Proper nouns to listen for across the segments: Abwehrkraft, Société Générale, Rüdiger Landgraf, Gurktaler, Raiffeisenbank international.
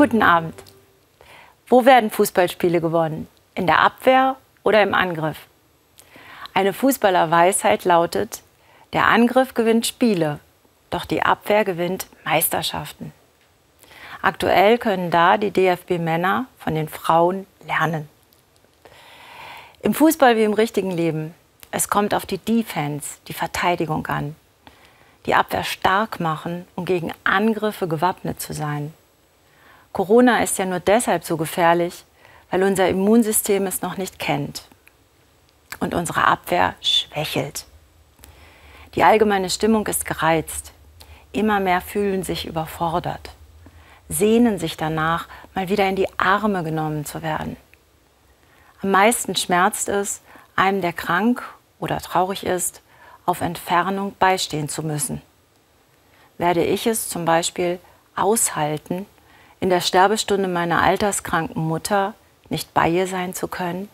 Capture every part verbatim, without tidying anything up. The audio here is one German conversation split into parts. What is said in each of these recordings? Guten Abend. Wo werden Fußballspiele gewonnen? In der Abwehr oder im Angriff? Eine Fußballerweisheit lautet: Der Angriff gewinnt Spiele, doch die Abwehr gewinnt Meisterschaften. Aktuell können da die D F B-Männer von den Frauen lernen. Im Fußball wie im richtigen Leben. Es kommt auf die Defense, die Verteidigung an. Die Abwehr stark machen, um gegen Angriffe gewappnet zu sein. Corona ist ja nur deshalb so gefährlich, weil unser Immunsystem es noch nicht kennt. Und unsere Abwehr schwächelt. Die allgemeine Stimmung ist gereizt. Immer mehr fühlen sich überfordert, sehnen sich danach, mal wieder in die Arme genommen zu werden. Am meisten schmerzt es, einem, der krank oder traurig ist, auf Entfernung beistehen zu müssen. Werde ich es zum Beispiel aushalten, in der Sterbestunde meiner alterskranken Mutter nicht bei ihr sein zu können?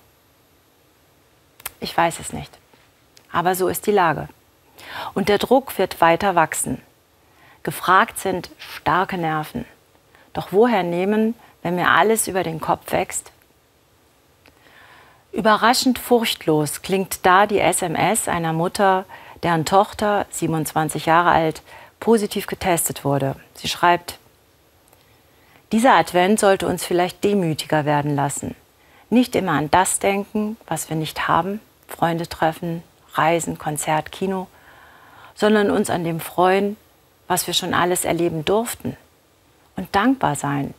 Ich weiß es nicht. Aber so ist die Lage. Und der Druck wird weiter wachsen. Gefragt sind starke Nerven. Doch woher nehmen, wenn mir alles über den Kopf wächst? Überraschend furchtlos klingt da die S M S einer Mutter, deren Tochter, siebenundzwanzig Jahre alt, positiv getestet wurde. Sie schreibt: Dieser Advent sollte uns vielleicht demütiger werden lassen. Nicht immer an das denken, was wir nicht haben, Freunde treffen, Reisen, Konzert, Kino, sondern uns an dem freuen, was wir schon alles erleben durften. Und dankbar sein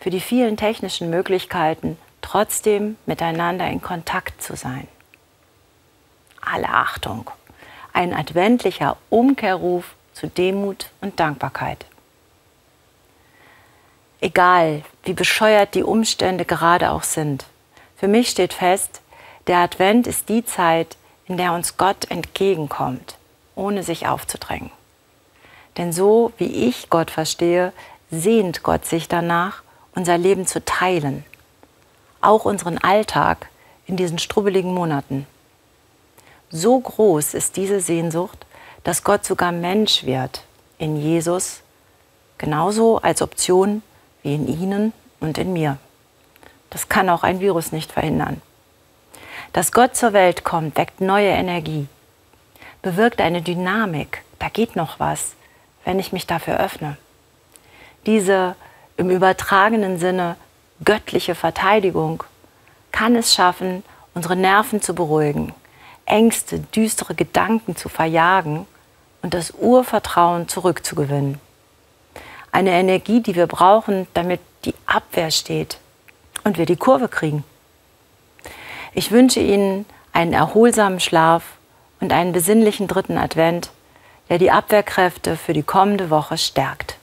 für die vielen technischen Möglichkeiten, trotzdem miteinander in Kontakt zu sein. Alle Achtung! Ein adventlicher Umkehrruf zu Demut und Dankbarkeit. Egal, wie bescheuert die Umstände gerade auch sind, für mich steht fest, der Advent ist die Zeit, in der uns Gott entgegenkommt, ohne sich aufzudrängen. Denn so, wie ich Gott verstehe, sehnt Gott sich danach, unser Leben zu teilen, auch unseren Alltag in diesen strubbeligen Monaten. So groß ist diese Sehnsucht, dass Gott sogar Mensch wird in Jesus, genauso als Option wie in Ihnen und in mir. Das kann auch ein Virus nicht verhindern. Dass Gott zur Welt kommt, weckt neue Energie, bewirkt eine Dynamik, da geht noch was, wenn ich mich dafür öffne. Diese im übertragenen Sinne göttliche Verteidigung kann es schaffen, unsere Nerven zu beruhigen, Ängste, düstere Gedanken zu verjagen und das Urvertrauen zurückzugewinnen. Eine Energie, die wir brauchen, damit die Abwehr steht und wir die Kurve kriegen. Ich wünsche Ihnen einen erholsamen Schlaf und einen besinnlichen dritten Advent, der die Abwehrkräfte für die kommende Woche stärkt.